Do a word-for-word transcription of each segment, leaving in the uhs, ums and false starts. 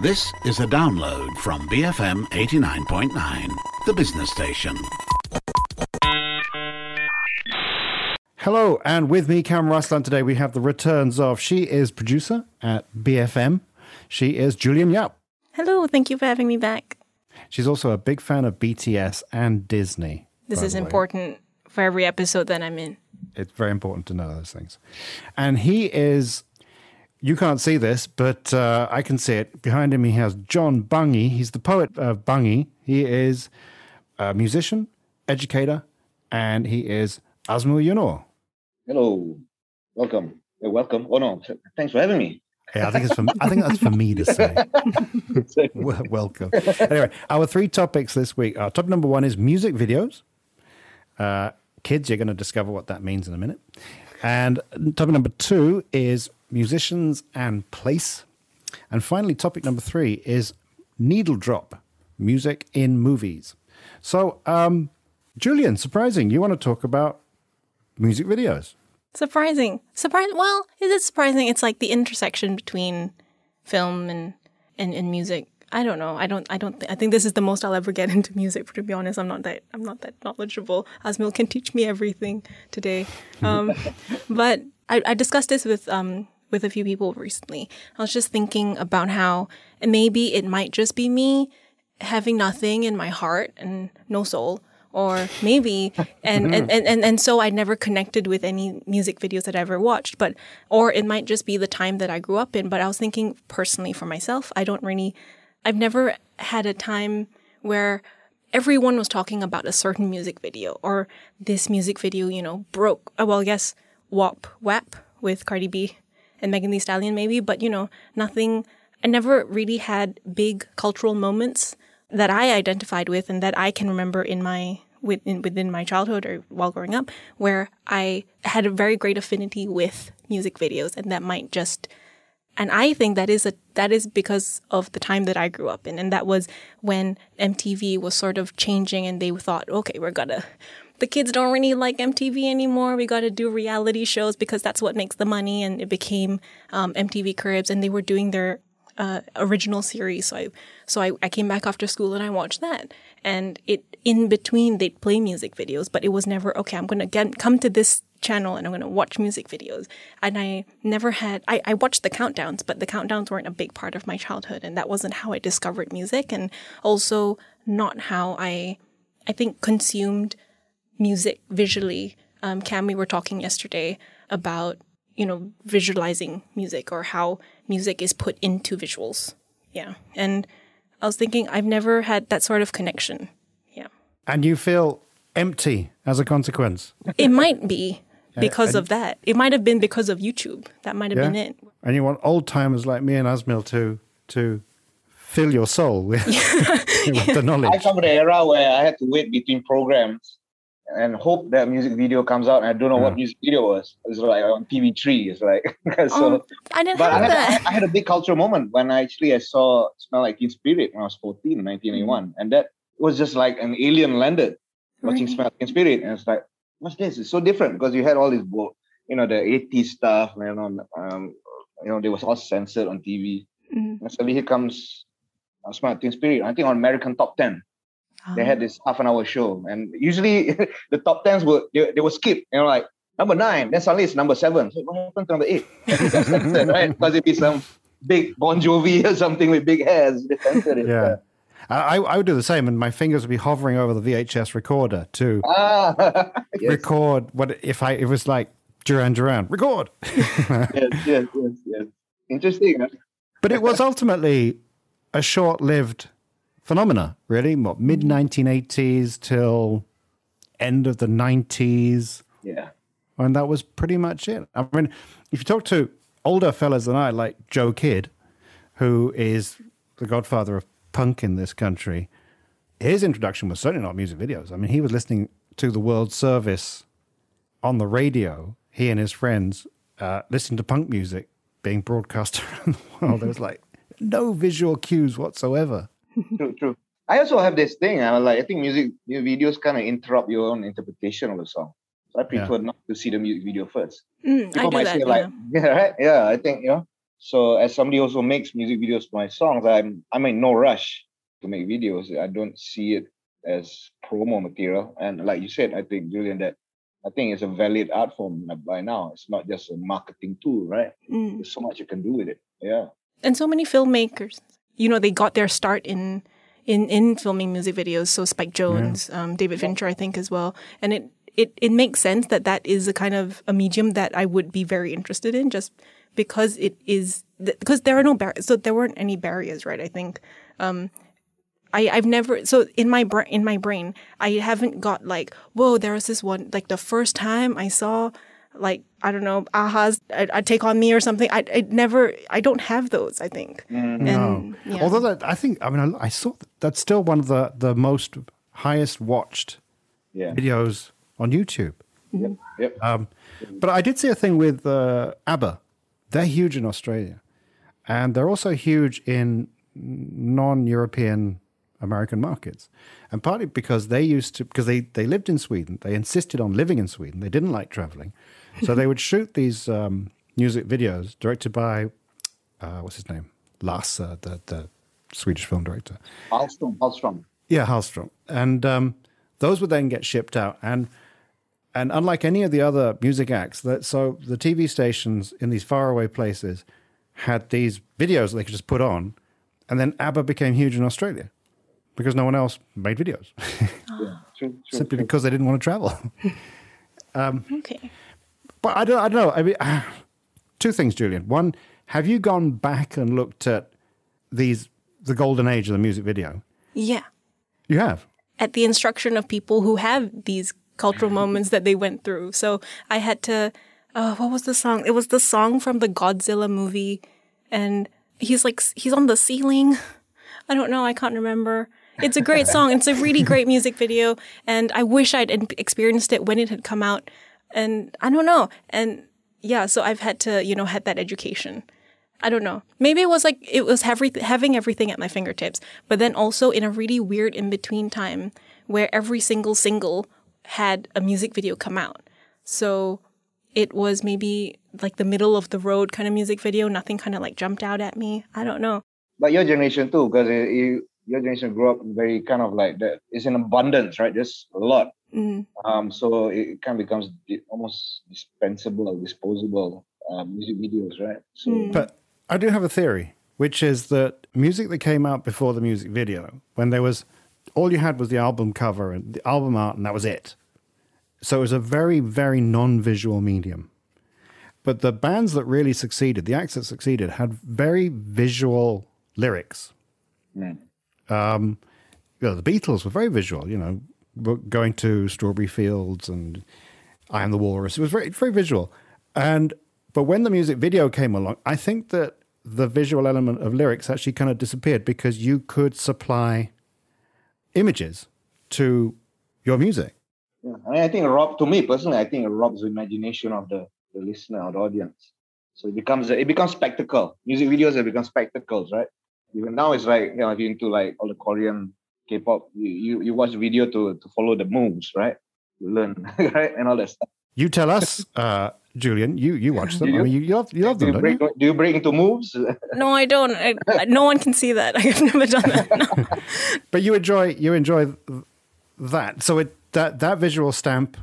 This is a download from B F M eighty-nine point nine, the business station. Hello, and with me, Cam Ruslan, today we have the returns of, she is producer at B F M. She is Julian Yap. Hello, thank you for having me back. She's also a big fan of B T S and Disney. This is important for every episode that I'm in. It's very important to know those things. And he is... You can't see this, but uh, I can see it. Behind him, he has John Bungie. He's the poet of Bungie. He is a musician, educator, and he is Azmyl Yunor. Hello. Welcome. You're welcome. Oh, no. Thanks for having me. Yeah, I think it's for, I think that's for me to say. Welcome. Anyway, our three topics this week are, top number one is music videos. Uh, kids, you're going to discover what that means in a minute. And topic number two is musicians and place. And finally, topic number three is needle drop, music in movies. So, um, Julian, surprising, you want to talk about music videos. Surprising. Surprise. Well, is it surprising? It's like the intersection between film and, and, and music. I don't know. I don't. I don't. Th- I think this is the most I'll ever get into music. To be honest, I'm not that. I'm not that knowledgeable. Azmyl can teach me everything today. Um, but I, I discussed this with um with a few people recently. I was just thinking about how maybe it might just be me having nothing in my heart and no soul, or maybe and and, and, and and so I never connected with any music videos that I ever watched. But or it might just be the time that I grew up in. But I was thinking personally for myself, I don't really. I've never had a time where everyone was talking about a certain music video or this music video, you know, broke. Well, I guess W A P, W A P with Cardi B and Megan Thee Stallion maybe, but, you know, nothing. I never really had big cultural moments that I identified with and that I can remember in my within, within my childhood or while growing up where I had a very great affinity with music videos, and that might just... And I think that is a that is because of the time that I grew up in. And that was when M T V was sort of changing and they thought, okay, we're gonna, the kids don't really like M T V anymore. We got to do reality shows because that's what makes the money. And it became um, M T V Cribs, and they were doing their uh, original series. So I so I, I came back after school and I watched that. And it in between, they'd play music videos, but it was never, okay, I'm going to come to this channel and I'm going to watch music videos. And I never had, I, I watched the countdowns, but the countdowns weren't a big part of my childhood. And that wasn't how I discovered music, and also not how I, I think, consumed music visually. Um, Cam, we were talking yesterday about, you know, visualizing music or how music is put into visuals. Yeah. And I was thinking I've never had that sort of connection. Yeah. And you feel empty as a consequence. It might be. Because and, of that. It might have been because of YouTube. That might have yeah. been it. And you want old timers like me and Azmyl to to fill your soul with, yeah. with yeah. the knowledge. I come from the era where I had to wait between programs and hope that music video comes out, and I don't know yeah. what music video was. It was like on T V three. It's like so. Um, I didn't but have I had, that. I had a big cultural moment when I actually I saw Smell Like Teen Spirit when I was fourteen in nineteen eighty-one, mm-hmm. and that was just like an alien landed watching right. Smell Like Teen Spirit, and it's like, what's this? It's so different because you had all this, you know, the eighties stuff, you know, um, you know, they was all censored on T V. Mm-hmm. And so here comes uh, Smell Like Teen Spirit. I think on American Top Ten, oh. they had this half an hour show, and usually the top tens were they, they were skipped. You know, like number nine, then suddenly it's number seven. So what happened to number eight? Censored, right? Because it'd be some big Bon Jovi or something with big hairs. They censored it. Yeah. I, I would do the same, and my fingers would be hovering over the V H S recorder to ah, yes. record. What if I? It was like Duran Duran. Record. yes, yes, yes, yes. Interesting. Huh? But it was ultimately a short-lived phenomena, really. What, mid nineteen eighties till end of the nineties. Yeah, and that was pretty much it. I mean, if you talk to older fellas than I, like Joe Kidd, who is the godfather of punk in this country, his introduction was certainly not music videos. I mean, he was listening to the World Service on the radio. He and his friends uh, listened to punk music being broadcast around the world. There was like no visual cues whatsoever. True, true. I also have this thing. I like. I think music videos kind of interrupt your own interpretation of a song. So I prefer yeah. not to see the music video first. Mm, People I do might that, say yeah. like, yeah, right? Yeah, I think, you know, So as somebody who also makes music videos for my songs, I'm I'm in no rush to make videos. I don't see it as promo material. And like you said, I think, Julian, that I think it's a valid art form by now. It's not just a marketing tool, right? Mm. There's so much you can do with it. Yeah. And so many filmmakers, you know, they got their start in in, in filming music videos. So Spike Jonze, yeah. um, David Fincher, I think, as well. And it, it, it makes sense that that is a kind of a medium that I would be very interested in, just because it is th- because there are no barriers. So there weren't any barriers, right? I think um, I I've never so in my bra- in my brain I haven't got like, whoa, there was this one, like the first time I saw, like, I don't know, Aha's I, I Take On Me or something. I I never I don't have those, I think. Mm. And, no. Yeah. Although that, I think I mean I, I saw that, that's still one of the the most highest watched yeah. videos on YouTube. Yep. Yep. Um, but I did see a thing with uh, ABBA. They're huge in Australia, and they're also huge in non-European American markets, and partly because they used to, because they, they lived in Sweden, they insisted on living in Sweden, they didn't like traveling, so they would shoot these um, music videos directed by, uh, what's his name, Lasse, the, the Swedish film director. Hallström, Hallström. Yeah, Hallström. And um, those would then get shipped out, and And unlike any of the other music acts, that so the T V stations in these faraway places had these videos that they could just put on, and then ABBA became huge in Australia because no one else made videos. Yeah, true, true, simply true. Because they didn't want to travel. um, okay. But I don't, I don't know. I mean, uh, two things, Julian. One, have you gone back and looked at these the golden age of the music video? Yeah. You have? At the instruction of people who have these cultural moments that they went through. So I had to, uh, what was the song? It was the song from the Godzilla movie. And he's like, he's on the ceiling. I don't know. I can't remember. It's a great song. It's a really great music video. And I wish I'd experienced it when it had come out. And I don't know. And yeah, so I've had to, you know, had that education. I don't know. Maybe it was like, it was every, having everything at my fingertips. But then also in a really weird in-between time where every single single had a music video come out. So it was maybe like the middle of the road kind of music video. Nothing kind of like jumped out at me. I don't know. But your generation too, because you, your generation grew up very kind of like that. It's in abundance, right? There's a lot. Mm. Um, so it kind of becomes almost dispensable or disposable uh, music videos, right? So, mm. But I do have a theory, which is that music that came out before the music video, when there was all you had was the album cover and the album art, and that was it. So it was a very, very non-visual medium. But the bands that really succeeded, the acts that succeeded, had very visual lyrics. Mm. Um, you know, the Beatles were very visual, you know, going to Strawberry Fields and I Am the Walrus. It was very, very visual. And but when the music video came along, I think that the visual element of lyrics actually kind of disappeared because you could supply images to your music. Yeah, I mean, I think Rob, to me personally, I think it robs the imagination of the, the listener or the audience. So it becomes it becomes spectacle. Music videos have become spectacles, right? Even now, it's like, you know, if you're into like all the Korean K-pop, you you, you watch video to, to follow the moves, right? You learn, right, and all that stuff. You tell us, uh, Julian. You you watch them. You, I mean, you, you love you love them. Do you, break, don't you? Do you break into moves? No, I don't. I, no one can see that. I've never done that. No. But you enjoy you enjoy that. So it. That that visual stamp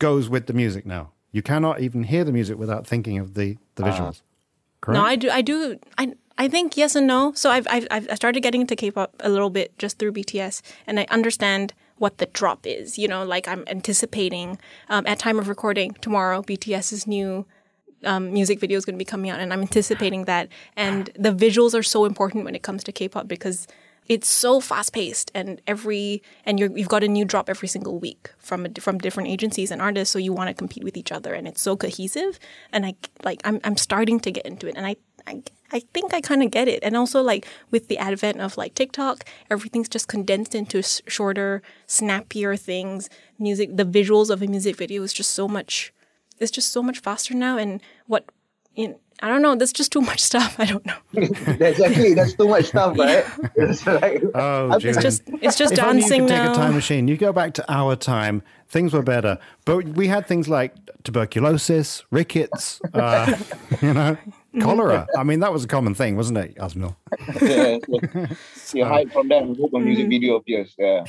goes with the music now. You cannot even hear the music without thinking of the, the visuals. Uh, correct? No, I do. I do. I I think yes and no. So I've I've I started getting into K-pop a little bit just through B T S, and I understand what the drop is. You know, like I'm anticipating um, at time of recording tomorrow, BTS's new um, music video is going to be coming out, and I'm anticipating that. And the visuals are so important when it comes to K-pop because it's so fast-paced, and every and you're, you've got a new drop every single week from a, from different agencies and artists. So you want to compete with each other, and it's so cohesive. And I like I'm I'm starting to get into it, and I I, I think I kind of get it. And also like with the advent of like TikTok, everything's just condensed into shorter, snappier things. Music, the visuals of a music video is just so much. It's just so much faster now, and what you know, I don't know. There's just too much stuff. I don't know. That's actually that's too much stuff, right? It's like, oh, it's just it's just if dancing only you could now. Take a time machine. You go back to our time. Things were better, but we had things like tuberculosis, rickets. Uh, you know, Cholera. I mean, that was a common thing, wasn't it, Azmyl? Yeah, so so. You hide from them, hope a music video appears. Yeah.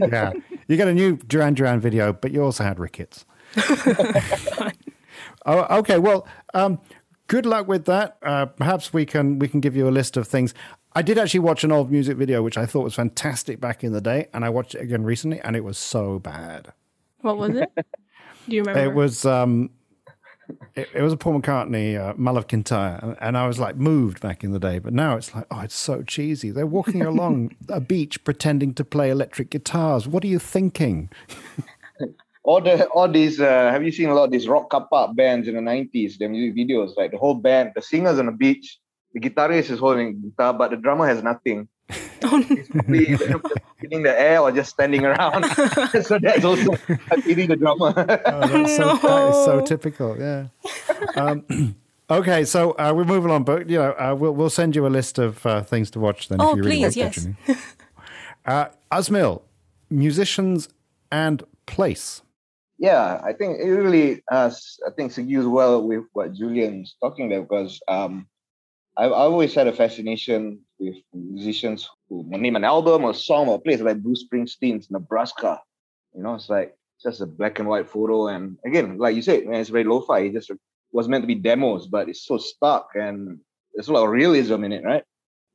Yeah. You get a new Duran Duran video, but you also had rickets. Oh, okay, well, um, good luck with that. Uh, perhaps we can we can give you a list of things. I did actually watch an old music video, which I thought was fantastic back in the day, and I watched it again recently, and it was so bad. What was it? Do you remember? It was um, it, it was a Paul McCartney, uh, Malov Kintyre, and, and I was like moved back in the day, but now it's like, oh, it's so cheesy. They're walking along a beach pretending to play electric guitars. What are you thinking? All the all these, uh, have you seen a lot of these rock kappa bands in the nineties? The music videos, like the whole band, the singer's on the beach, the guitarist is holding the guitar, but the drummer has nothing. He's probably in the air or just standing around. So that's also feeding the drummer. Oh, so, no. That is so typical. Yeah. Um, okay, so uh, we're moving on, but you know, uh, we'll we'll send you a list of uh, things to watch then. Oh, if you please, really want yes. uh, Azmyl, musicians and place. Yeah, I think it really, uh, I think, segues well with what Julian's talking there, because um, I've always had a fascination with musicians who name an album or song or place, like Bruce Springsteen's Nebraska. You know, it's like just a black and white photo. And again, like you said, man, it's very lo-fi. It just was meant to be demos, but it's so stuck and there's a lot of realism in it, right?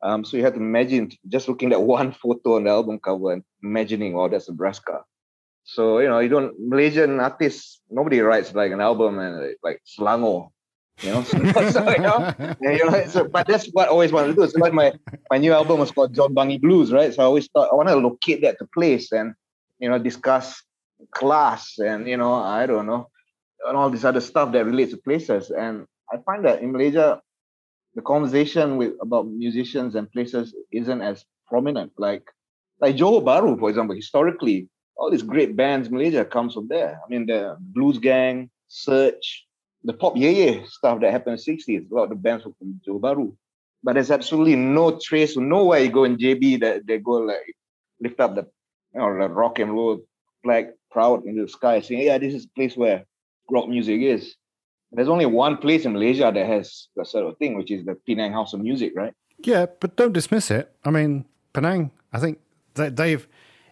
Um, so you have to imagine just looking at one photo on the album cover and imagining, oh, that's Nebraska. So, you know, you don't, Malaysian artists, nobody writes like an album and like Selangor, you know. So, so, you know, and, you know so, but that's what I always wanted to do. So like my, my new album was called John Bungie Blues, right? So I always thought I want to locate that to place and, you know, discuss class and, you know, I don't know, and all this other stuff that relates to places. And I find that in Malaysia, the conversation with about musicians and places isn't as prominent. Like, like Johor Bahru, for example, historically, all these great bands in Malaysia comes from there. I mean, the Blues Gang, Search, the Pop Ye Ye stuff that happened in the sixties, a lot of the bands were from Johor Bahru. But there's absolutely no trace, nowhere you go in J B that they go like lift up the, you know, the rock and roll flag proud into the sky saying, yeah, this is a place where rock music is. And there's only one place in Malaysia that has that sort of thing, which is the Penang House of Music, right? Yeah, but don't dismiss it. I mean, Penang, I think that they've,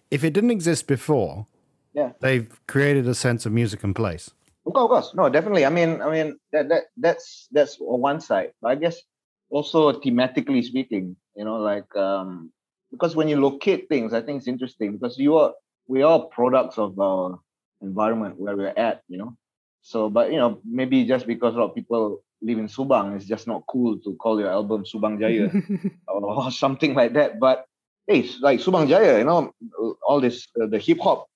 if it didn't exist before, yeah, they've created a sense of music and place. Of course, no, definitely. I mean, I mean that that that's that's on one side. But I guess also thematically speaking, you know, like um, because when you locate things, I think it's interesting because you are we are products of our environment where we're at, you know. So, but you know, maybe just because a lot of people live in Subang, it's just not cool to call your album Subang Jaya or something like that. But hey, like Subang Jaya, you know, all this, uh, the hip hop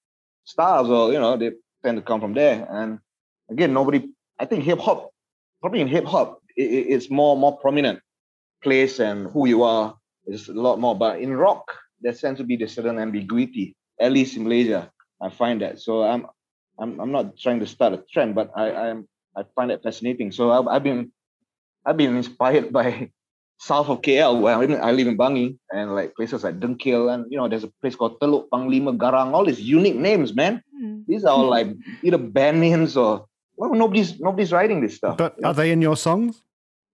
stars, or, you know, they tend to come from there. And again, nobody, I think hip hop, probably in hip hop, it, it's more, more prominent place and who you are is a lot more. But in rock, there tends to be this certain ambiguity, at least in Malaysia, I find that. So I'm, I'm, I'm not trying to start a trend, but I, I'm, I find it fascinating. So I've, I've been, I've been inspired by south of K L, where I live in Bangi, and like places like Dengkil, and you know, there's a place called Teluk Panglima Garang, all these unique names, man. Mm. These are all like either band names or, well, nobody's nobody's writing this stuff. But are know? they in your songs?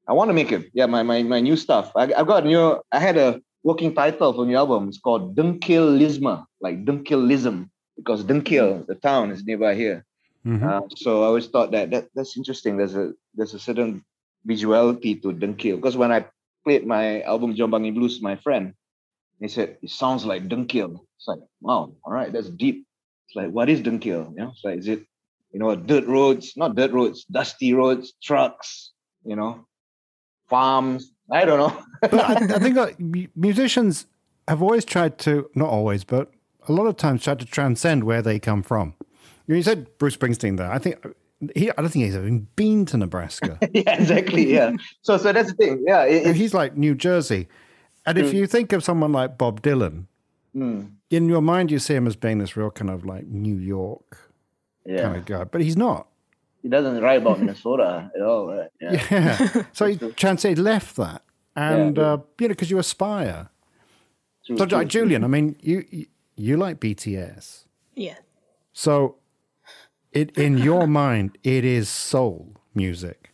I want to make it. Yeah, my my, my new stuff. I I've got a new, I had a working title for a new album. It's called Dengkilism, like Dengkilism, because Dengkil, the town, is nearby here. Mm-hmm. Uh, so I always thought that, that that's interesting. There's a there's a certain visuality to Dengkil, because when I played my album John Bungie Blues, my friend, he said, it sounds like Dengkil. It's like, wow, all right, that's deep. It's like, what is Dengkil? You know, it's like, is it, you know, dirt roads, not dirt roads, dusty roads, trucks, you know, farms, I don't know. But I, I think uh, musicians have always tried to, not always, but a lot of times tried to transcend where they come from. You said Bruce Springsteen there. I think He, I don't think he's even been to Nebraska. Yeah, exactly. Yeah. So, so that's the thing. Yeah, it, he's like New Jersey, and mm. if you think of someone like Bob Dylan, mm. in your mind you see him as being this real kind of like New York yeah. kind of guy, but he's not. He doesn't write about Minnesota at all. Right? Yeah. yeah. So he transcended, left that, and yeah, uh, you know, because you aspire. True, so, true, like, true. Julian, I mean, you, you you like B T S. Yeah. So. It, in your mind, it is soul music,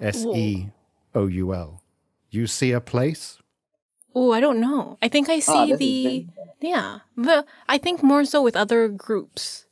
S E O U L? You see a place? Oh, I don't know. I think I see oh, the, yeah. But I think more so with other groups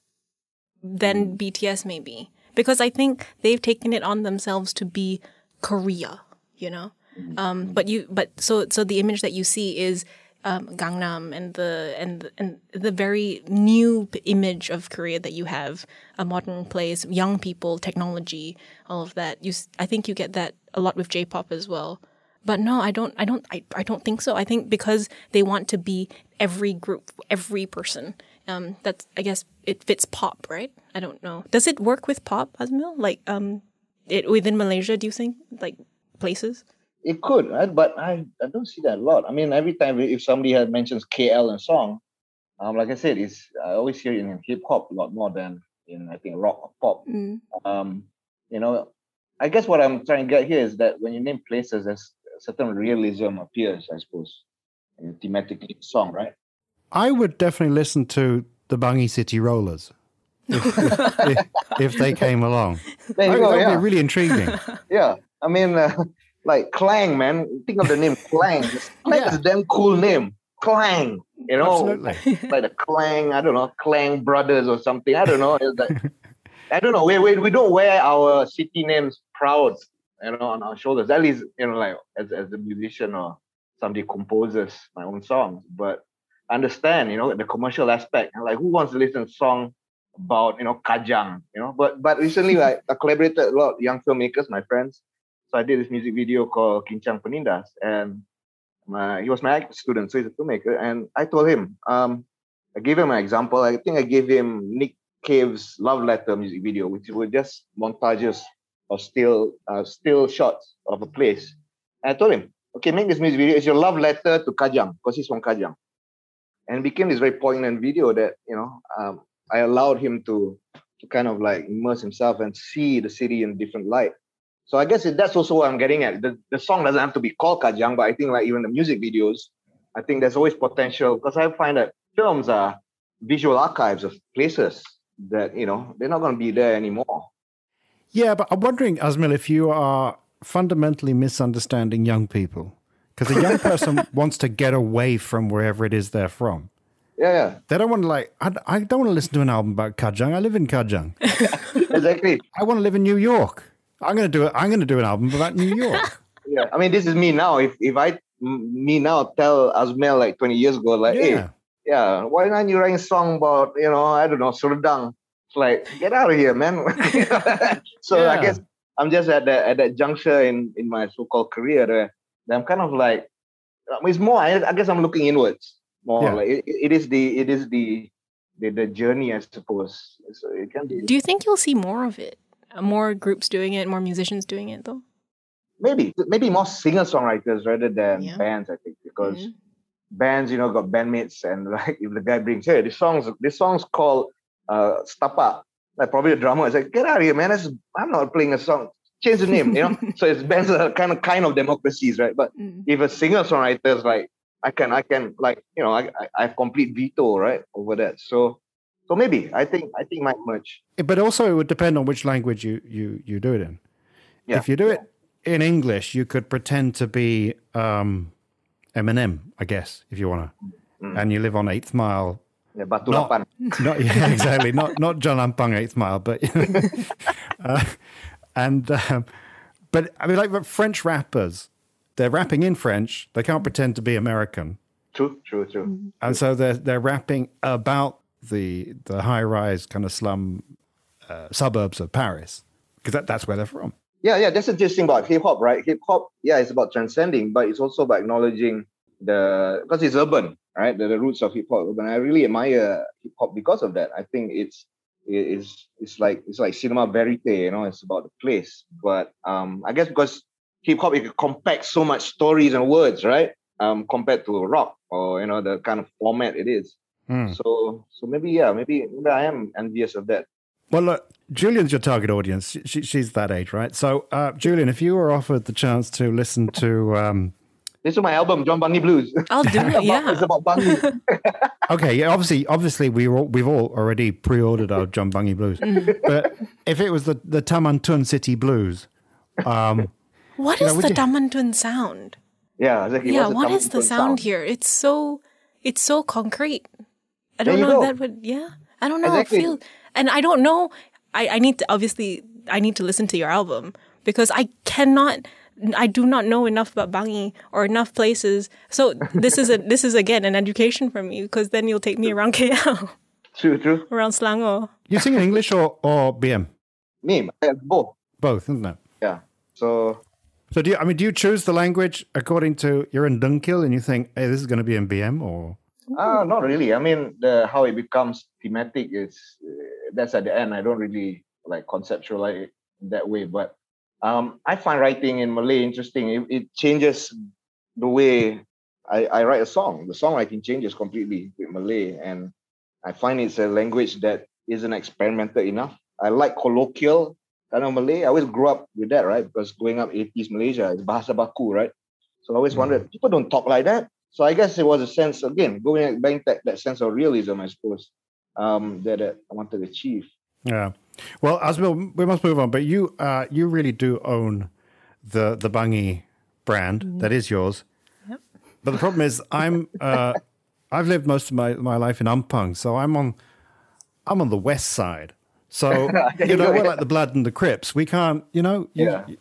than mm. B T S maybe. Because I think they've taken it on themselves to be Korea, you know? Mm. Um, but you, but so, so the image that you see is um, Gangnam and the, and, and the very new image of Korea that you have, a modern place, young people, technology, all of that. You, I think you get that a lot with J-pop as well. But no, I don't. I don't. I, I. don't think so. I think because they want to be every group, every person. Um, that's. I guess it fits pop, right? I don't know. Does it work with pop, Azmyl? Like, um, it within Malaysia? Do you think like places? It could, right? But I. I don't see that a lot. I mean, every time if somebody has mentions K L in a song, um, like I said, it's I always hear it in hip hop a lot more than in I think rock or pop. Mm. Um, you know, I guess what I'm trying to get here is that when you name places, there's certain realism appears, I suppose, in a thematic song, right? I would definitely listen to the Bangi City Rollers if, if, if they came along. There you I, go, that would yeah. be really intriguing. Yeah, I mean, uh, like Klang, man. Think of the name Klang. Klang yeah. is a damn cool name. Klang, you know? Absolutely. Like the Klang, I don't know, Klang Brothers or something. I don't know. It's like, I don't know. We, we, we don't wear our city names proud. You know, on our shoulders. At least, you know, like as as a musician or somebody composes my own songs. But understand, you know, the commercial aspect. And like, who wants to listen to a song about, you know, Kajang? You know, but but recently, like, I collaborated a lot with young filmmakers, my friends. So I did this music video called Kincang Penindas, and my, he was my student, so he's a filmmaker. And I told him, um, I gave him an example. I think I gave him Nick Cave's Love Letter music video, which were just montages or still uh, still shots of a place. And I told him, okay, make this music video. It's your love letter to Kajang, because he's from Kajang. And it became this very poignant video that, you know, um, I allowed him to, to kind of like immerse himself and see the city in a different light. So I guess that's also what I'm getting at. The, the song doesn't have to be called Kajang, but I think like even the music videos, I think there's always potential, because I find that films are visual archives of places that, you know, they're not going to be there anymore. Yeah, but I'm wondering, Azmyl, if you are fundamentally misunderstanding young people. Because a young person wants to get away from wherever it is they're from. Yeah, yeah. They don't want to, like, I, I don't want to listen to an album about Kajang. I live in Kajang. Exactly. I want to live in New York. I'm going to do it. I'm going to do an album about New York. Yeah, I mean, this is me now. If if I, me now, tell Azmyl, like, twenty years ago, like, yeah. hey, yeah, why don't you write a song about, you know, I don't know, Serdang? It's like, get out of here, man. So yeah. I guess I'm just at that at that juncture in, in my so-called career that, that I'm kind of like, it's more, I, I guess I'm looking inwards more. Yeah. Like it, it is the it is the the, the journey, I suppose. So it can be. Do you think you'll see more of it? More groups doing it, more musicians doing it, though? Maybe. Maybe more singer-songwriters rather than yeah. bands, I think, because mm-hmm. bands, you know, got bandmates, and like if the guy brings, hey, this song's, this song's called Uh, Stapa, like probably a drummer is like, get out of here, man. That's, I'm not playing a song. Change the name, you know. So it's bands are kind of kind of democracies, right? But mm. if a singer songwriter is like, I can, I can, like, you know, I, I, I have complete veto, right, over that. So, so maybe I think, I think might merge. But also, it would depend on which language you you you do it in. Yeah. If you do it in English, you could pretend to be um, Eminem, I guess, if you want to, mm. and you live on Eighth Mile. Yeah, Batu Lapan. Not, yeah, exactly. not not John Ampang Eighth Mile, but you know, uh, and um, but I mean, like French rappers, they're rapping in French. They can't pretend to be American. True, true, true. And so they're they're rapping about the the high rise kind of slum uh, suburbs of Paris, because that, that's where they're from. Yeah, yeah. That's the interesting about hip hop, right? Hip hop, yeah, it's about transcending, but it's also about acknowledging the because it's urban. Right, the, the roots of hip hop, and I really admire hip hop because of that. I think it's it's it's like it's like cinema verite, you know. It's about the place, but um, I guess because hip hop, it can compact so much stories and words, right? Um, compared to rock or, you know, the kind of format it is. Mm. So so maybe yeah, maybe maybe I am envious of that. Well, look, Julian's your target audience. She, she's that age, right? So uh, Julian, if you were offered the chance to listen to um, this is my album, John Bungie Blues. I'll do it. Yeah, it's about Bungie. Okay, yeah. Obviously, obviously, we all, we've all already pre-ordered our John Bungie Blues. But if it was the the Tamantun City Blues, um, What is you know, the you... Tamantun sound? Yeah, exactly. Yeah, what is the sound, sound here? It's so it's so concrete. I don't know go. If that would yeah. I don't know. Exactly. I feel and I don't know I, I need to obviously I need to listen to your album because I cannot I do not know enough about Bangi or enough places. So this is a this is again an education for me because then you'll take me around K L. True, true. Around Selangor. You sing in English or, or B M? Me, both. Both, isn't it? Yeah. So So do you I mean do you choose the language according to you're in Dengkil and you think, hey, this is gonna be in B M or Uh, not really. I mean, the, how it becomes thematic is uh, that's at the end. I don't really like conceptualize it that way. But um, I find writing in Malay interesting. It, it changes the way I, I write a song. The songwriting changes completely with Malay, and I find it's a language that isn't experimented enough. I like colloquial kind of Malay. I always grew up with that, right? Because growing up eighties Malaysia, it's bahasa baku, right? So I always mm. wondered, people don't talk like that. So I guess it was a sense, again, going back to that sense of realism, I suppose, um, that uh, I wanted to achieve. Yeah. Well, Azmyl, we must move on, but you uh, you really do own the the Bangi brand. Mm. That is yours. Yep. But the problem is I'm uh, I've lived most of my, my life in Ampang, so I'm on I'm on the west side. So you, you know, go, we're yeah. like the Blood and the Crips. We can't, you know, you, yeah. You,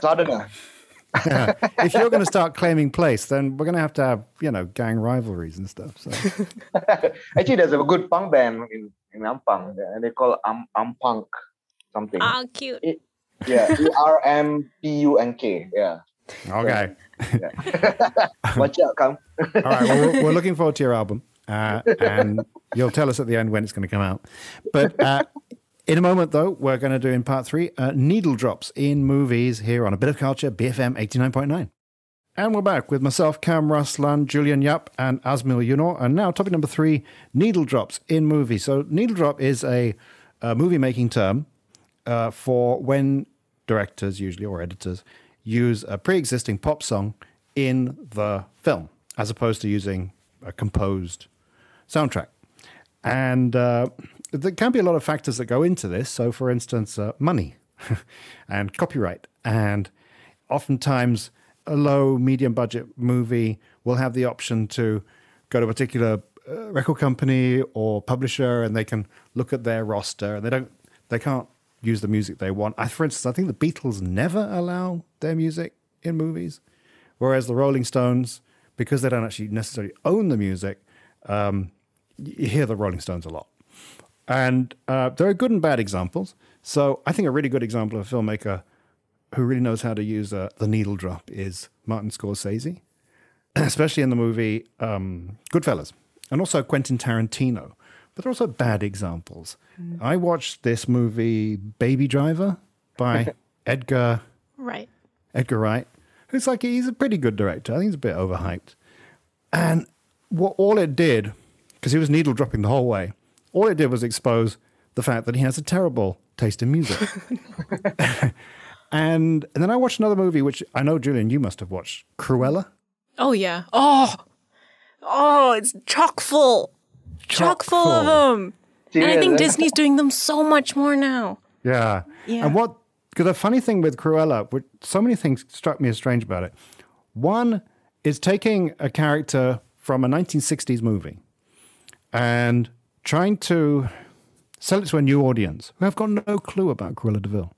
Southerner. Yeah. If you're going to start claiming place, then we're going to have to have, you know, gang rivalries and stuff. So. Actually, there's a good punk band in, in Ampang, and they call Am Ampunk something. Ah, cute. It, yeah, E R M P U N K, yeah. Okay. So, yeah. Watch out, come. All right, well, we're, we're looking forward to your album, uh, and you'll tell us at the end when it's going to come out. But uh, in a moment, though, we're going to do in part three, uh, needle drops in movies here on A Bit of Culture, B F M eighty-nine point nine. And we're back with myself, Cam Ruslan, Julian Yap, and Azmyl Yunor. And now topic number three, needle drops in movies. So needle drop is a, a movie-making term uh, for when directors, usually, or editors, use a pre-existing pop song in the film, as opposed to using a composed soundtrack. And... Uh, there can be a lot of factors that go into this. So, for instance, uh, money and copyright. And oftentimes a low, medium budget movie will have the option to go to a particular uh, record company or publisher, and they can look at their roster. And they don't, they can't use the music they want. I, for instance, I think the Beatles never allow their music in movies, whereas the Rolling Stones, because they don't actually necessarily own the music, um, you hear the Rolling Stones a lot. And uh, there are good and bad examples. So I think a really good example of a filmmaker who really knows how to use uh, the needle drop is Martin Scorsese, especially in the movie um, Goodfellas, and also Quentin Tarantino. But there are also bad examples. Mm. I watched this movie Baby Driver by Edgar Wright. Edgar Wright, who's like, he's a pretty good director. I think he's a bit overhyped. And what all it did, because he was needle dropping the whole way, all it did was expose the fact that he has a terrible taste in music. and, and then I watched another movie, which I know, Julian, you must have watched, Cruella. Oh, yeah. Oh, oh, it's chock full. Chock, chock full of them. Seriously? And I think Disney's doing them so much more now. Yeah. yeah. And what, because the funny thing with Cruella, which so many things struck me as strange about it. One is taking a character from a nineteen sixties movie and trying to sell it to a new audience who have got no clue about Cruella de Vil.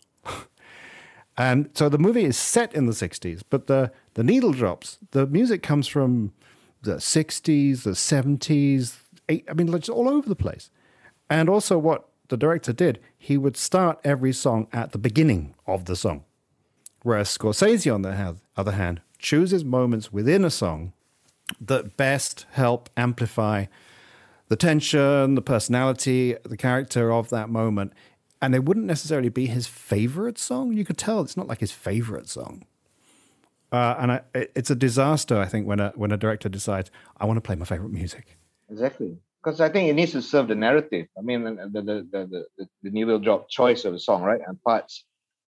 And so the movie is set in the sixties, but the, the needle drops, the music comes from the sixties, the seventies, eight, I mean, it's all over the place. And also what the director did, he would start every song at the beginning of the song, whereas Scorsese, on the other hand, chooses moments within a song that best help amplify the tension, the personality, the character of that moment. And they wouldn't necessarily be his favorite song. You could tell it's not like his favorite song. Uh, and I, it's a disaster, I think, when a, when a director decides, I want to play my favorite music. Exactly. Because I think it needs to serve the narrative. I mean, the the the, the, the needle drop choice of the song, right? And parts.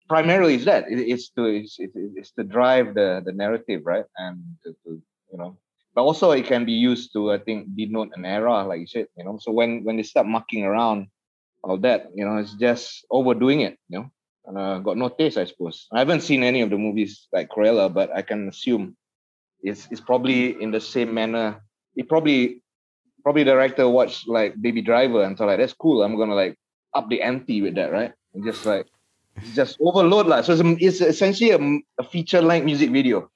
Primarily is that. It, it's, to, it's, it, it's to drive the, the narrative, right? And, to, to, you know, but also it can be used to, I think, denote an era, like you said, you know. So when, when they start mucking around all that, you know, it's just overdoing it, you know. uh, got no taste, I suppose. I haven't seen any of the movies like Cruella, but I can assume it's it's probably in the same manner. It probably probably the director watched like Baby Driver and thought like, that's cool, I'm gonna like up the ante with that, right? And just like just overload lah. So it's, it's essentially a, a feature-length music video.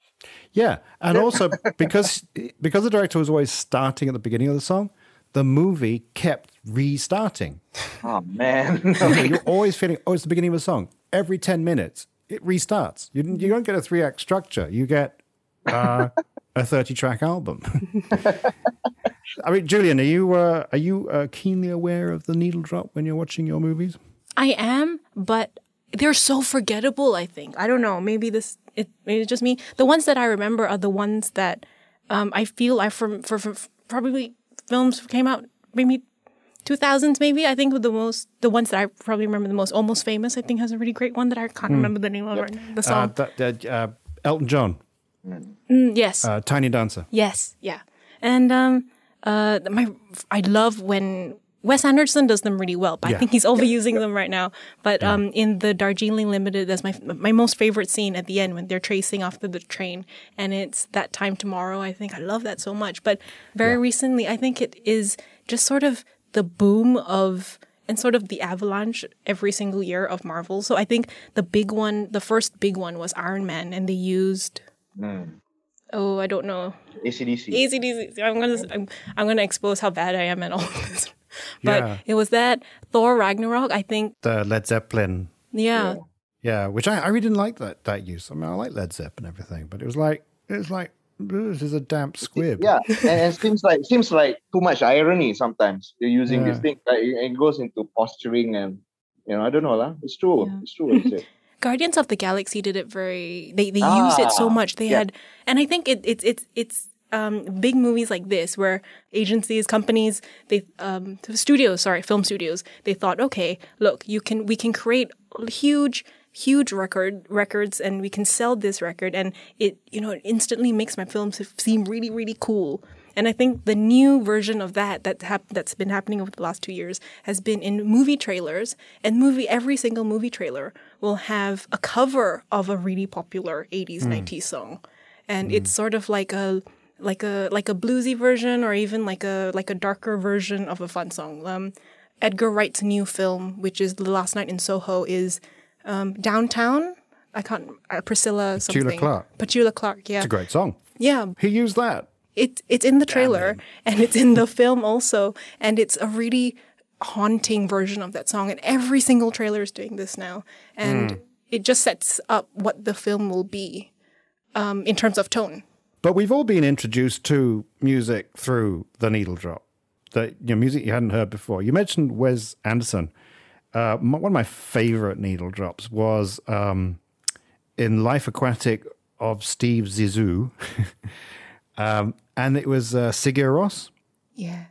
Yeah, and also because because the director was always starting at the beginning of the song, the movie kept restarting. Oh man! So you're always feeling, oh, it's the beginning of a song. Every ten minutes, it restarts. You you don't get a three act structure. You get uh, a thirty track album. I mean, Julian, are you uh, are you uh, keenly aware of the needle drop when you're watching your movies? I am, but they're so forgettable, I think. I don't know. Maybe this it, maybe it's just me. The ones that I remember are the ones that um, I feel I from for, for probably films came out maybe two thousands maybe. I think the most the ones that I probably remember the most. Almost Famous, I think, has a really great one that I can't mm. remember the name of yep. right, the song. Uh, that, uh, Elton John. Mm, yes. Uh, Tiny Dancer. Yes, yeah. And um, uh, my I love when. Wes Anderson does them really well, but yeah. I think he's overusing yeah. them right now. But yeah. um, in the Darjeeling Limited, that's my my most favorite scene at the end when they're tracing after the train, and it's That Time Tomorrow. I think I love that so much. But very yeah. recently, I think it is just sort of the boom of and sort of the avalanche every single year of Marvel. So I think the big one, the first big one was Iron Man, and they used. Mm. Oh, I don't know. A C D C. A C D C. I'm gonna I'm, I'm gonna expose how bad I am at all of this. But yeah. it was that Thor Ragnarok, I think. The Led Zeppelin. Yeah. Yeah, yeah which I, I really didn't like that that use. I mean, I like Led Zeppelin and everything, but it was like, it was like, this is a damp squib. Yeah, and it seems like seems like too much irony sometimes. You're using yeah. this thing, like, it goes into posturing and, you know, I don't know. Lah. It's true. Yeah. It's true. It's it. Guardians of the Galaxy did it very, they, they ah, used it so much. They yeah. had, and I think it, it, it, it's, it's, Um, big movies like this where agencies, companies, they um, studios, sorry, film studios, they thought, okay, look, you can, we can create huge, huge record records and we can sell this record and it, you know, it instantly makes my films seem really, really cool. And I think the new version of that that hap- that's been happening over the last two years has been in movie trailers. And movie every single movie trailer will have a cover of a really popular eighties, mm. nineties song. And mm. it's sort of like a like a like a bluesy version or even like a like a darker version of a fun song. Um, Edgar Wright's new film, which is The Last Night in Soho, is um, Downtown. I can't uh, Priscilla something. Petula Clark. Petula Clark, yeah. It's a great song. Yeah. Who used that? It it's in the trailer and it's in the film also, and it's a really haunting version of that song, and every single trailer is doing this now, and mm. it just sets up what the film will be um, in terms of tone. But we've all been introduced to music through the needle drop, the you know, music you hadn't heard before. You mentioned Wes Anderson. Uh, my, one of my favorite needle drops was um, in Life Aquatic of Steve Zissou. um, and it was uh, Sigur Rós. Yeah.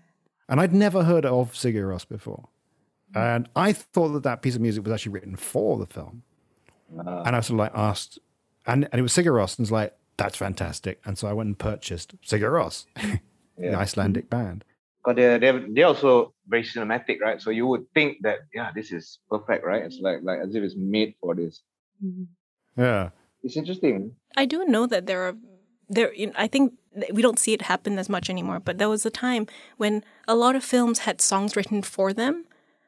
And I'd never heard of Sigur Rós before. Mm. And I thought that that piece of music was actually written for the film. Uh. And I sort of like asked, and, and it was Sigur Rós, and it's like, that's fantastic. And so I went and purchased Sigur Rós, yeah. the Icelandic band. But they're, they're, they're also very cinematic, right? So you would think that, yeah, this is perfect, right? It's like, like as if it's made for this. Yeah. It's interesting. I do know that there are, there. You know, I think we don't see it happen as much anymore, but there was a time when a lot of films had songs written for them.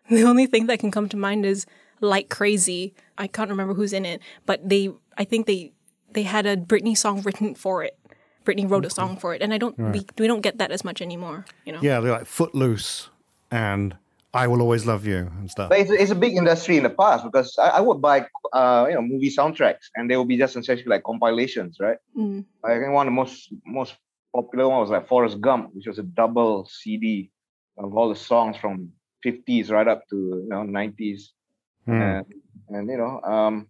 The only thing that can come to mind is Like Crazy. I can't remember who's in it, but they, I think they, They had a Britney song written for it. Britney wrote a song for it, and I don't right. we, we don't get that as much anymore. You know, yeah, they're like Footloose and I Will Always Love You and stuff. But it's, it's a big industry in the past because I, I would buy uh, you know movie soundtracks, and they would be just essentially like compilations, right? Mm. I think one of the most most popular one was like Forrest Gump, which was a double C D of all the songs from fifties right up to you know nineties, mm. and, and you know. Um,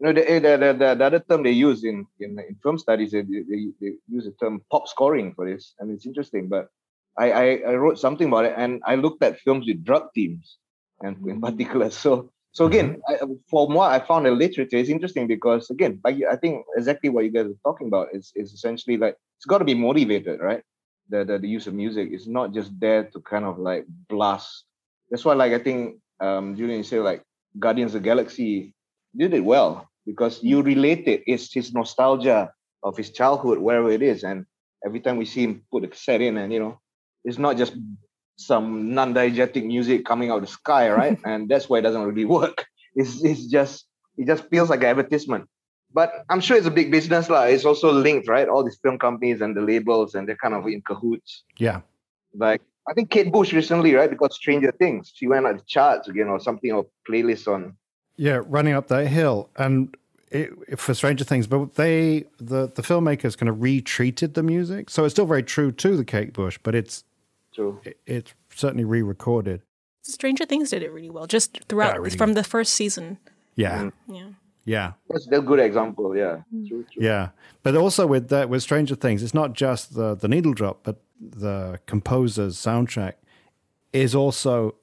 You know, the, the, the, the other term they use in, in, in film studies, they, they, they use the term pop scoring for this. And it's interesting, but I, I, I wrote something about it, and I looked at films with drug teams and in particular. So so again, I, from what I found in literature, it's interesting because, again, I, I think exactly what you guys are talking about is, is essentially like, it's got to be motivated, right? The, the, the use of music is not just there to kind of like blast. That's why, like, I think um, Julian said, like, Guardians of the Galaxy you did well because you relate it. It's his nostalgia of his childhood, wherever it is. And every time we see him put a cassette in, and, you know, it's not just some non-diegetic music coming out of the sky, right? And that's why it doesn't really work. It's it's just, it just feels like an advertisement. But I'm sure it's a big business. Like, it's also linked, right? All these film companies and the labels, and they're kind of in cahoots. Yeah. Like, I think Kate Bush recently, right? Because Stranger Things, she went on the charts again or something, or playlists on. Yeah, Running Up That Hill. And it, it, for Stranger Things, but they, the, the filmmakers kind of retreated the music. So it's still very true to the Kate Bush, but it's true. It, it's certainly re-recorded. Stranger Things did it really well, just throughout, yeah, really from good. The first season. Yeah. Mm-hmm. Yeah. Yeah. That's a good example, yeah. True, true. Yeah. But also with that, with Stranger Things, it's not just the, the needle drop, but the composer's soundtrack is also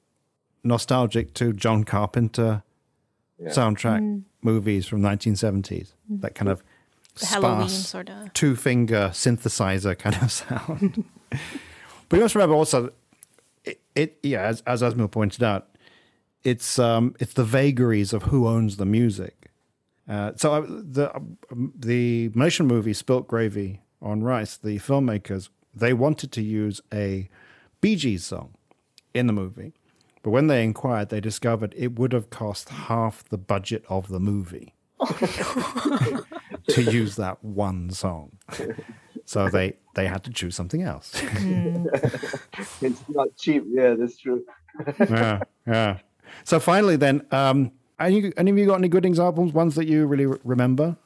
nostalgic to John Carpenter yeah. soundtrack mm. movies from nineteen seventies. Mm. That kind of the sparse sort of two-finger synthesizer kind of sound. But you must remember also, it, it yeah, as, as Azmyl pointed out, it's um, it's the vagaries of who owns the music. Uh, so I, the the Malaysian movie Spilt Gravy on Rice, the filmmakers, they wanted to use a Bee Gees song in the movie. But when they inquired, they discovered it would have cost half the budget of the movie oh. to use that one song. So they, they had to choose something else. Mm. It's not cheap. Yeah, that's true. yeah, yeah. So finally then... Um, You, any of you got any good examples, ones that you really remember,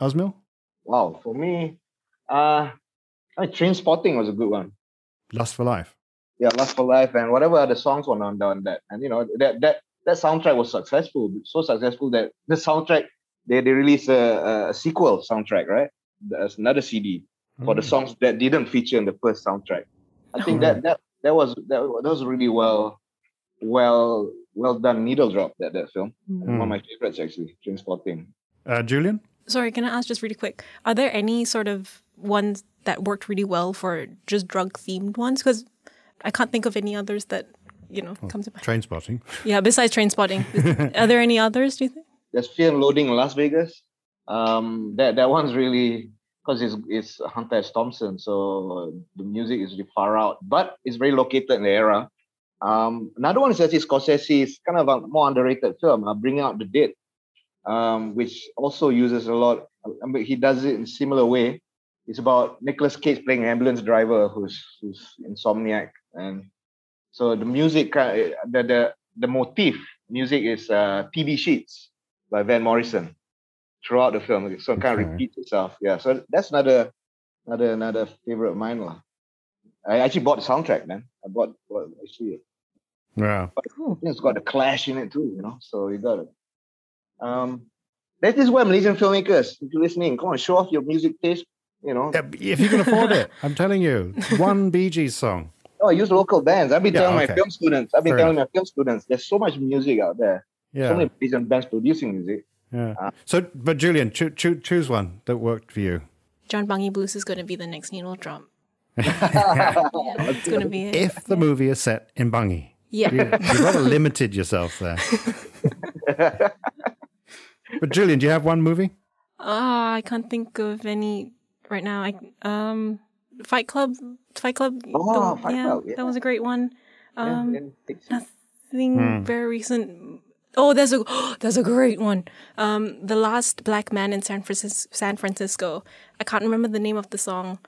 Azmyl? Wow, for me, uh, Trainspotting was a good one. Lust for Life. Yeah, Lust for Life, and whatever other songs were on, on that. And, you know, that that that soundtrack was successful, so successful that the soundtrack, they, they released a, a sequel soundtrack, right? There's another C D for mm. the songs that didn't feature in the first soundtrack. I think that, that, that, was, that, that was really well... well well done needle drop that that film mm. one of my favorites actually, Trainspotting. uh Julian, sorry, can I ask just really quick, are there any sort of ones that worked really well for just drug themed ones? Because I can't think of any others that, you know, oh, come to mind. Trainspotting, yeah, besides Trainspotting. Are there any others, do you think? There's Fear and Loathing in Las Vegas. um that that one's really, because it's, it's Hunter S. Thompson, so the music is really far out, but it's very located in the era. Um, another one is actually Scorsese's kind of a more underrated film, uh, Bring Out the Dead, um, which also uses a lot. I mean, he does it in a similar way. It's about Nicolas Cage playing an ambulance driver who's who's insomniac, and so the music, the the the motif music is uh, T V Sheets by Van Morrison throughout the film, so it kind of repeats itself. Yeah, so that's another another another favorite of mine lah. I actually bought the soundtrack, man. I bought well, actually. Yeah, but it's got the Clash in it too, you know. So you got it. Um, that is where Malaysian filmmakers, if you're listening, come on, show off your music taste, you know. Yeah, if you can afford it, I'm telling you, one Bee Gees song. Oh, I use local bands. I've been yeah, telling okay. my film students. I've been Fair telling enough. my film students. There's so much music out there. Yeah, so many Malaysian bands producing music. Yeah. Uh, so, but Julian, cho- cho- choose one that worked for you. John Bungie Blues is going to be the next needle drum. yeah, it's going to be it. If the yeah. movie is set in Bungie. Yeah, you, you rather limited yourself there. But Julian, do you have one movie? Ah, uh, I can't think of any right now. I um, Fight Club, Fight Club. Oh, the, Fight yeah, Club, yeah, that was a great one. Um, yeah, yeah, so. Nothing hmm. very recent. Oh, there's a oh, there's a great one. Um, the Last Black Man in San Francisco. San Francisco. I can't remember the name of the song,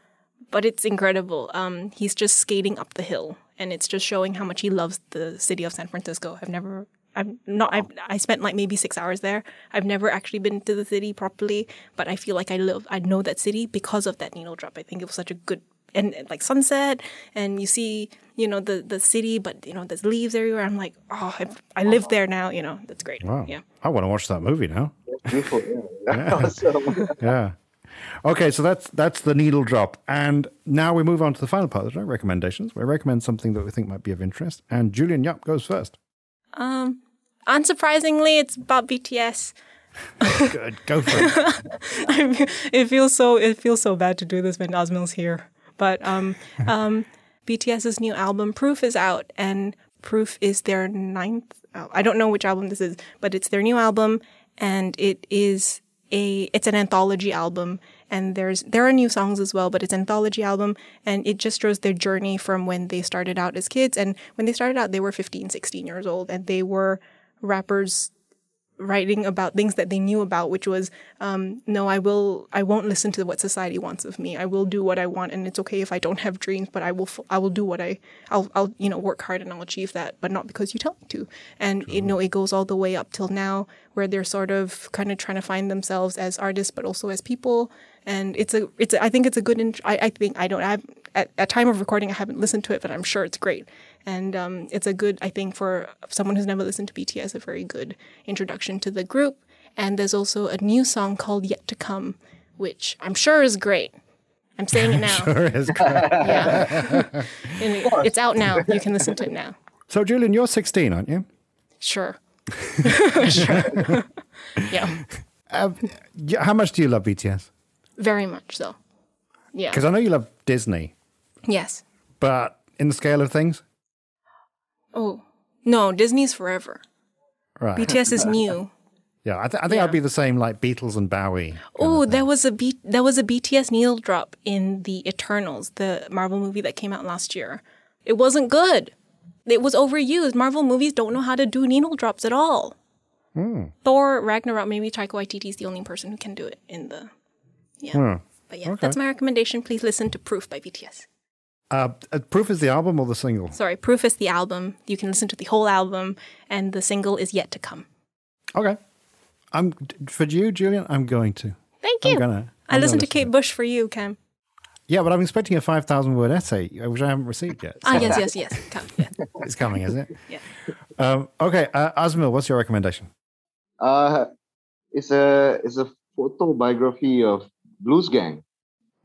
but it's incredible. Um, he's just skating up the hill. And it's just showing how much he loves the city of San Francisco. I've never, I'm not, I've, I spent like maybe six hours there. I've never actually been to the city properly, but I feel like I love, I know that city because of that needle drop. I think it was such a good, and like sunset, and you see, you know, the, the city, but, you know, there's leaves everywhere. I'm like, oh, I, I live there now, you know, that's great. Wow. Yeah. I want to watch that movie now. Beautiful. Yeah. yeah. yeah. Okay, so that's that's the needle drop. And now we move on to the final part of the show, recommendations. We recommend something that we think might be of interest. And Julian Yap goes first. Um, unsurprisingly, it's about B T S. Good, go for it. it feels so it feels so bad to do this when Azmyl's here. But um, um, BTS's new album, Proof, is out. And Proof is their ninth. Oh, I don't know which album this is, but it's their new album. and it is a it's an anthology album. And there's there are new songs as well, but it's an anthology album, and it just shows their journey from when they started out as kids. And when they started out, they were fifteen, sixteen years old, and they were rappers writing about things that they knew about, which was, um, no, I will, I won't listen to what society wants of me. I will do what I want, and it's okay if I don't have dreams, but I will, f- I will do what I, I'll, I'll, you know, work hard and I'll achieve that, but not because you tell me to. And, True. you know, it goes all the way up till now, where they're sort of kind of trying to find themselves as artists, but also as people. And it's a, it's, a, I think it's a good, int- I, I think, I don't, I have, at, at time of recording, I haven't listened to it, but I'm sure it's great. And um, it's a good, I think, for someone who's never listened to B T S, a very good introduction to the group. And there's also a new song called Yet to Come, which I'm sure is great. I'm saying it now. Sure is great. Yeah. And it's out now. You can listen to it now. So, Julian, you're sixteen, aren't you? Sure. Sure. Yeah. Um, how much do you love B T S? Very much so. Yeah. Because I know you love Disney. Yes. But in the scale of things? Oh, no, Disney's forever. Right. B T S is new. Yeah, I, th- I think yeah. I'd be the same, like Beatles and Bowie. Oh, there was a B- there was a B T S needle drop in the Eternals, the Marvel movie that came out last year. It wasn't good. It was overused. Marvel movies don't know how to do needle drops at all. Mm. Thor Ragnarok, maybe Taika Waititi is the only person who can do it in the... Yeah. Mm. But yeah, okay. That's my recommendation. Please listen to Proof by B T S. Uh, Proof is the album or the single? Sorry, Proof is the album. You can listen to the whole album, and the single is Yet to Come. Okay. I'm for you, Julian, I'm going to. Thank you. I'm gonna, I'm I listened to Kate to Bush for you, Cam. Yeah, but I'm expecting a five thousand word essay, which I haven't received yet. So. Ah, yes, yes, yes. Come, yeah. It's coming, is it? Yeah. Um, okay, uh, Azmyl, what's your recommendation? Uh, it's a it's a photobiography of Blues Gang.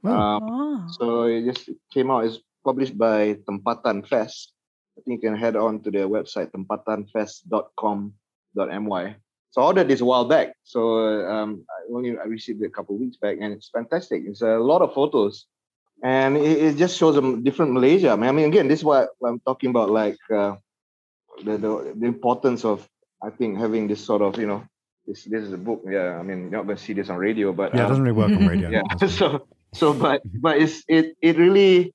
Oh. Um, oh. So it just came out. It's published by Tempatan Fest. I think you can head on to their website, tempatan fest dot com dot my. So I ordered this a while back. So um, I only I received it a couple of weeks back, and it's fantastic. It's a lot of photos, and it, it just shows a different Malaysia. I mean, I mean, again, this is what I'm talking about, like uh, the, the the importance of, I think, having this sort of, you know, this this is a book. Yeah, I mean, you're not going to see this on radio, but yeah, um, it doesn't really work on radio. Yeah, so. So, but but it's it it really,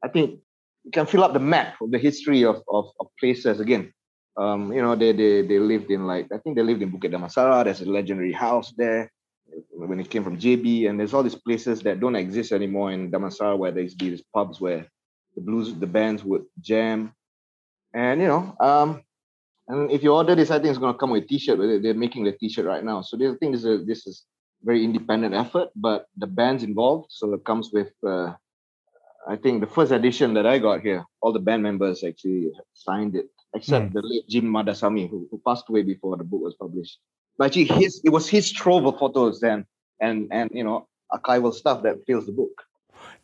I think, you can fill up the map of the history of of, of places again. Um, you know, they they they lived in like I think they lived in Bukit Damansara. There's a legendary house there when it came from J B, and there's all these places that don't exist anymore in Damansara where there's these pubs where the blues the bands would jam, and you know, um, and if you order this, I think it's gonna come with a T-shirt. They're making the T-shirt right now, so the thing is, uh, this is. Very independent effort, but the band's involved, so it comes with uh, I think the first edition that I got here, all the band members actually signed it, except mm. the late Jim Madasamy, who, who passed away before the book was published. But actually his it was his trove of photos then and and you know archival stuff that fills the book.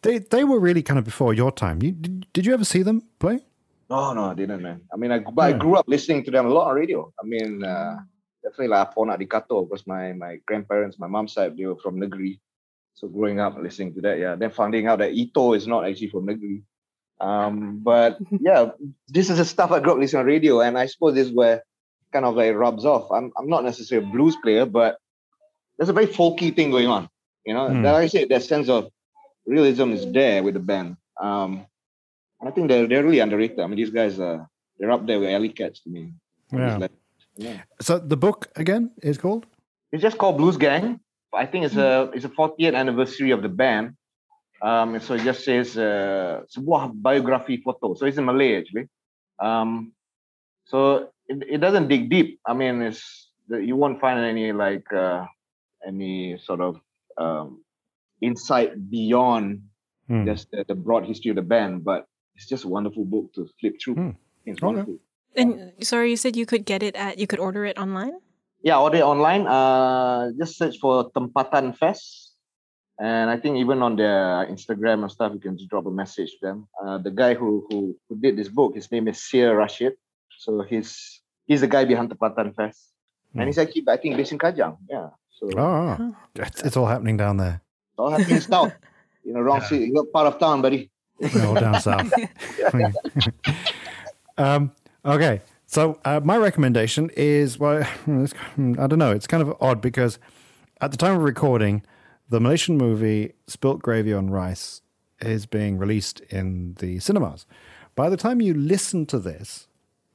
They they were really kind of before your time. You did, did you ever see them play? No, no, I didn't, man. I mean I, but yeah. I grew up listening to them a lot on radio. I mean uh Definitely like Apona Dikato, because my, my grandparents, my mom's side, they were from Negeri. So growing up, listening to that, yeah. Then finding out that Ito is not actually from Negeri. Um, but yeah, this is the stuff I grew up listening on radio. And I suppose this is where kind of like rubs off. I'm I'm not necessarily a blues player, but there's a very folky thing going on. You know, mm. like I say, that sense of realism is there with the band. Um, and I think they're, they're really underrated. I mean, these guys, are, they're up there with alley cats to me. Yeah. Yeah. So the book again is called? It's just called Blues Gang. I think it's a it's a fortieth anniversary of the band. Um, so it just says uh, sebuah biography photo. So it's in Malay actually. Um, so it, it doesn't dig deep. I mean, it's you won't find any like uh, any sort of um, insight beyond mm. just the, the broad history of the band. But it's just a wonderful book to flip through. Mm. It's wonderful. Okay. And sorry, you said you could get it at you could order it online? Yeah, order it online. Uh, just search for Tempatan Fest, and I think even on their Instagram and stuff, you can just drop a message to them. Uh, the guy who, who who did this book, his name is Sir Rashid. So he's he's the guy behind Tempatan Fest, mm. and he's actually I think based in Kajang. Yeah. So oh, it's, it's all happening down there. It's all happening south. You know, wrong yeah. city, wrong part of town, buddy. All down south. um. Okay, So uh, my recommendation is, well, it's, I don't know, it's kind of odd because at the time of recording, the Malaysian movie Spilt Gravy on Rice is being released in the cinemas. By the time you listen to this,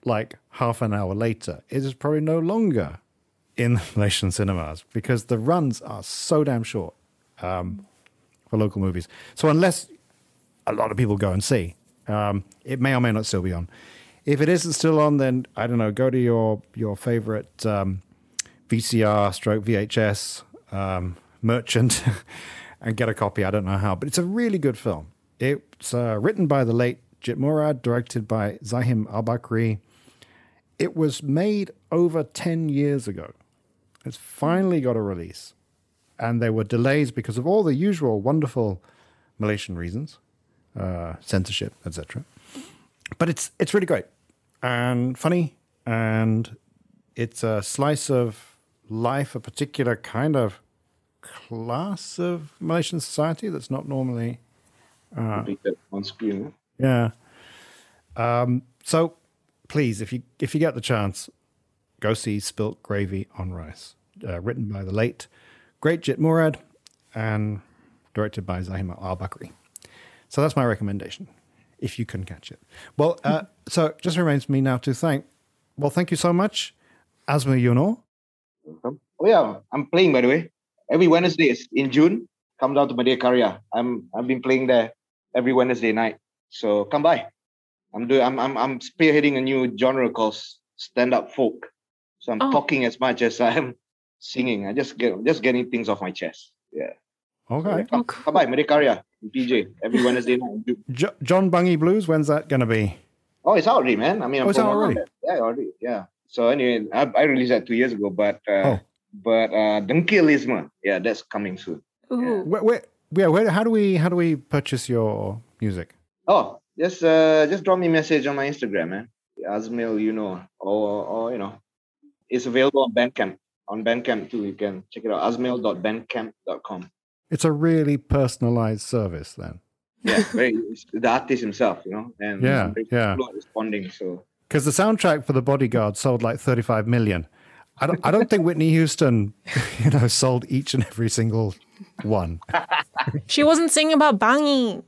like half an hour later, it is probably no longer in the Malaysian cinemas because the runs are so damn short um, for local movies. So unless a lot of people go and see, um, it may or may not still be on. If it isn't still on, then, I don't know, go to your your favorite um, V C R stroke V H S um, merchant and get a copy. I don't know how, but it's a really good film. It's uh, written by the late Jit Murad, directed by Zahim Al-Bakri. It was made over ten years ago. It's finally got a release. And there were delays because of all the usual wonderful Malaysian reasons, uh, censorship, et cetera. But it's it's really great. And funny, and it's a slice of life, a particular kind of class of Malaysian society that's not normally uh, on screen. Yeah. Um, so, please, if you if you get the chance, go see Spilt Gravy on Rice, uh, written by the late great Jit Murad, and directed by Zahim Al-Bakri. So that's my recommendation, if you can catch it. Well, uh, so it just remains me now to thank, well, thank you so much, Azmyl Yunor. Welcome. Oh yeah, I'm playing, by the way. Every Wednesday in June, come down to Madya Karya. I'm I've been playing there every Wednesday night. So come by. I'm doing I'm I'm I'm spearheading a new genre called stand-up folk. So I'm oh. talking as much as I am singing. I just get just getting things off my chest. Yeah. Okay. So, yeah, come, come by Madya Karya. D J every Wednesday night. Jo- John Bungie Blues, when's that going to be? Oh, it's out already, man. I mean, I'm oh, it's out already. Yeah, already. Yeah. So anyway, I, I released that two years ago, but uh, oh. but uh, Dengkilism, yeah, that's coming soon. Yeah. Where, where, yeah, where? How do we how do we purchase your music? Oh, just uh, just drop me a message on my Instagram, man. Azmyl, you know, or or you know, it's available on Bandcamp. On Bandcamp too, you can check it out. azmyl dot bandcamp dot com. It's a really personalized service, then. Yeah, very, it's the artist himself, you know, and yeah, yeah, people are responding. So, because the soundtrack for The Bodyguard sold like thirty-five million, I don't, I don't think Whitney Houston, you know, sold each and every single one. She wasn't singing about Bangi.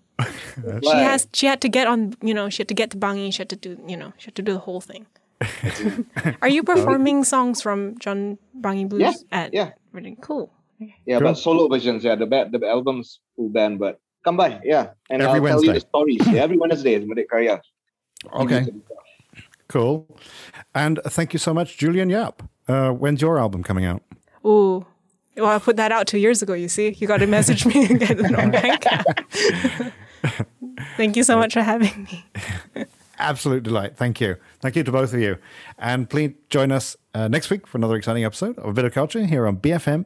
she has, she had to get on, you know, she had to get to Bangi. She had to do, you know, she had to do the whole thing. Are you performing songs from John Bungie Blues? Yeah, at yeah, really cool. Yeah, but solo versions, yeah, the ba- the album's full band, but come by, yeah. And every I'll Wednesday. Tell you the stories. Yeah, every Wednesday is Madya Karya. Okay. Cool. And thank you so much, Julian Yap. Uh, when's your album coming out? Ooh. Well, I put that out two years ago, you see. You got to message me and get it on bank. Thank you so much for having me. Absolute delight. Thank you. Thank you to both of you. And please join us uh, next week for another exciting episode of A Bit of Culture here on B F M